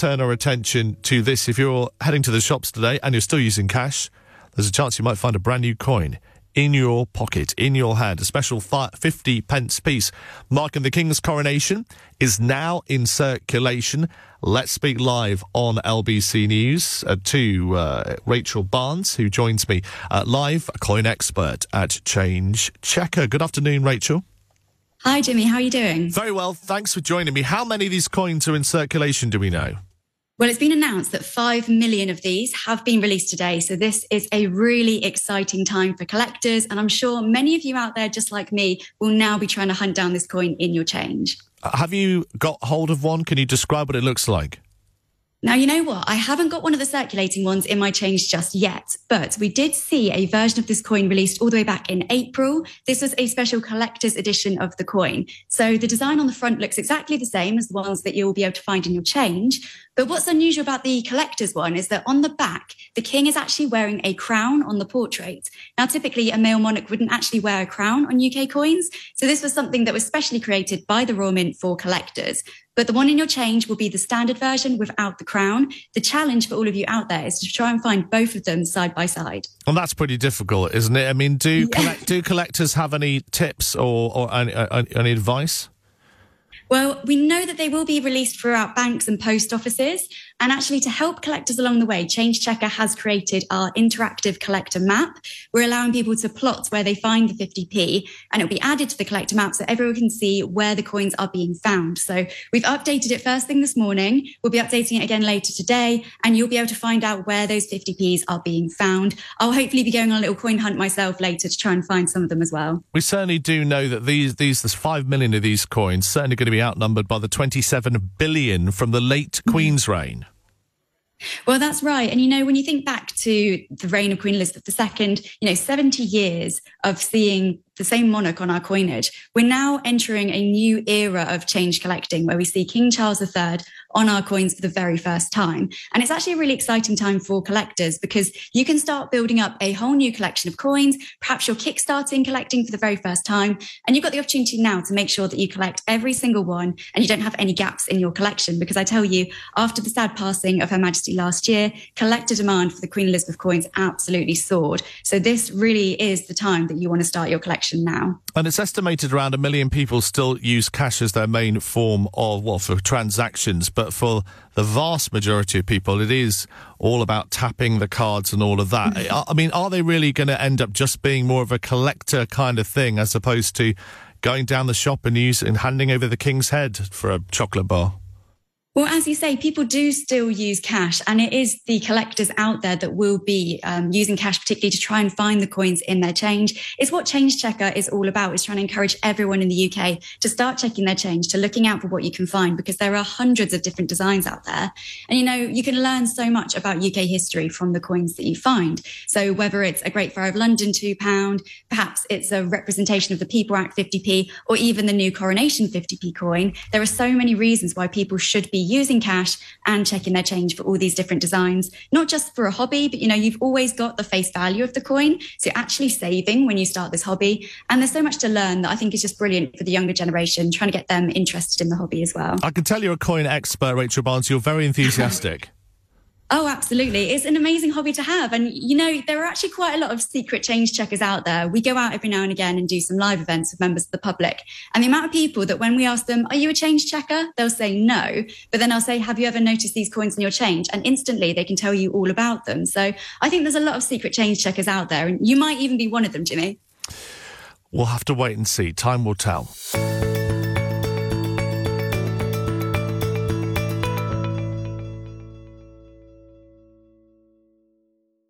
turn our attention to this. If you're heading to the shops today and you're still using cash, there's a chance you might find a brand new coin in your pocket, in your hand. A special 50p piece marking the King's coronation is now in circulation. Let's speak live on LBC News to Rachel Barnes, who joins me live, a coin expert at Change Checker. Good afternoon, Rachel. Hi, Jimmy. How are you doing? Very well. Thanks for joining me. How many of these coins are in circulation, do we know? Well, it's been announced that 5 million of these have been released today. So this is a really exciting time for collectors. And I'm sure many of you out there, just like me, will now be trying to hunt down this coin in your change. Have you got hold of one? Can you describe what it looks like? Now, you know what? I haven't got one of the circulating ones in my change just yet, but we did see a version of this coin released all the way back in April. This was a special collector's edition of the coin. So the design on the front looks exactly the same as the ones that you'll be able to find in your change. But what's unusual about the collector's one is that on the back, the king is actually wearing a crown on the portrait. Now, typically, a male monarch wouldn't actually wear a crown on UK coins. So this was something that was specially created by the Royal Mint for collectors. But the one in your change will be the standard version without the crown. The challenge for all of you out there is to try and find both of them side by side. And that's pretty difficult, isn't it? I mean, do collectors have any tips or any advice? Well, we know that they will be released throughout banks and post offices. And actually, to help collectors along the way, Change Checker has created our interactive collector map. We're allowing people to plot where they find the 50p, and it'll be added to the collector map so everyone can see where the coins are being found. So we've updated it first thing this morning. We'll be updating it again later today, and you'll be able to find out where those 50ps are being found. I'll hopefully be going on a little coin hunt myself later to try and find some of them as well. We certainly do know that there's 5 million of these coins, certainly going to be outnumbered by the 27 billion from the late Queen's reign. Well, that's right. And, you know, when you think back to the reign of Queen Elizabeth II, 70 years of seeing the same monarch on our coinage, we're now entering a new era of change collecting where we see King Charles III on our coins for the very first time. And it's actually a really exciting time for collectors because you can start building up a whole new collection of coins. Perhaps you're kickstarting collecting for the very first time. And you've got the opportunity now to make sure that you collect every single one and you don't have any gaps in your collection. Because I tell you, after the sad passing of Her Majesty last year, collector demand for the Queen Elizabeth coins absolutely soared. So this really is the time that you want to start your collection now. And it's estimated around 1 million people still use cash as their main form of, well, for transactions. But for the vast majority of people, it is all about tapping the cards and all of that. I mean, are they really going to end up just being more of a collector kind of thing as opposed to going down the shop and handing over the king's head for a chocolate bar? Well, as you say, people do still use cash, and it is the collectors out there that will be using cash, particularly to try and find the coins in their change. It's what Change Checker is all about, is trying to encourage everyone in the UK to start checking their change, to looking out for what you can find, because there are hundreds of different designs out there. And, you know, you can learn so much about UK history from the coins that you find. So whether it's a Great Fire of London £2, perhaps it's a Representation of the People Act 50p, or even the new Coronation 50p coin, there are so many reasons why people should be using cash and checking their change for all these different designs, not just for a hobby, but, you know, you've always got the face value of the coin. So you're actually saving when you start this hobby. And there's so much to learn that I think is just brilliant for the younger generation, trying to get them interested in the hobby as well. I can tell you're a coin expert, Rachel Barnes. You're very enthusiastic. Oh, absolutely. It's an amazing hobby to have. And, you know, there are actually quite a lot of secret change checkers out there. We go out every now and again and do some live events with members of the public. And the amount of people that when we ask them, are you a change checker? They'll say no. But then I'll say, have you ever noticed these coins in your change? And instantly they can tell you all about them. So I think there's a lot of secret change checkers out there. And you might even be one of them, Jimmy. We'll have to wait and see. Time will tell.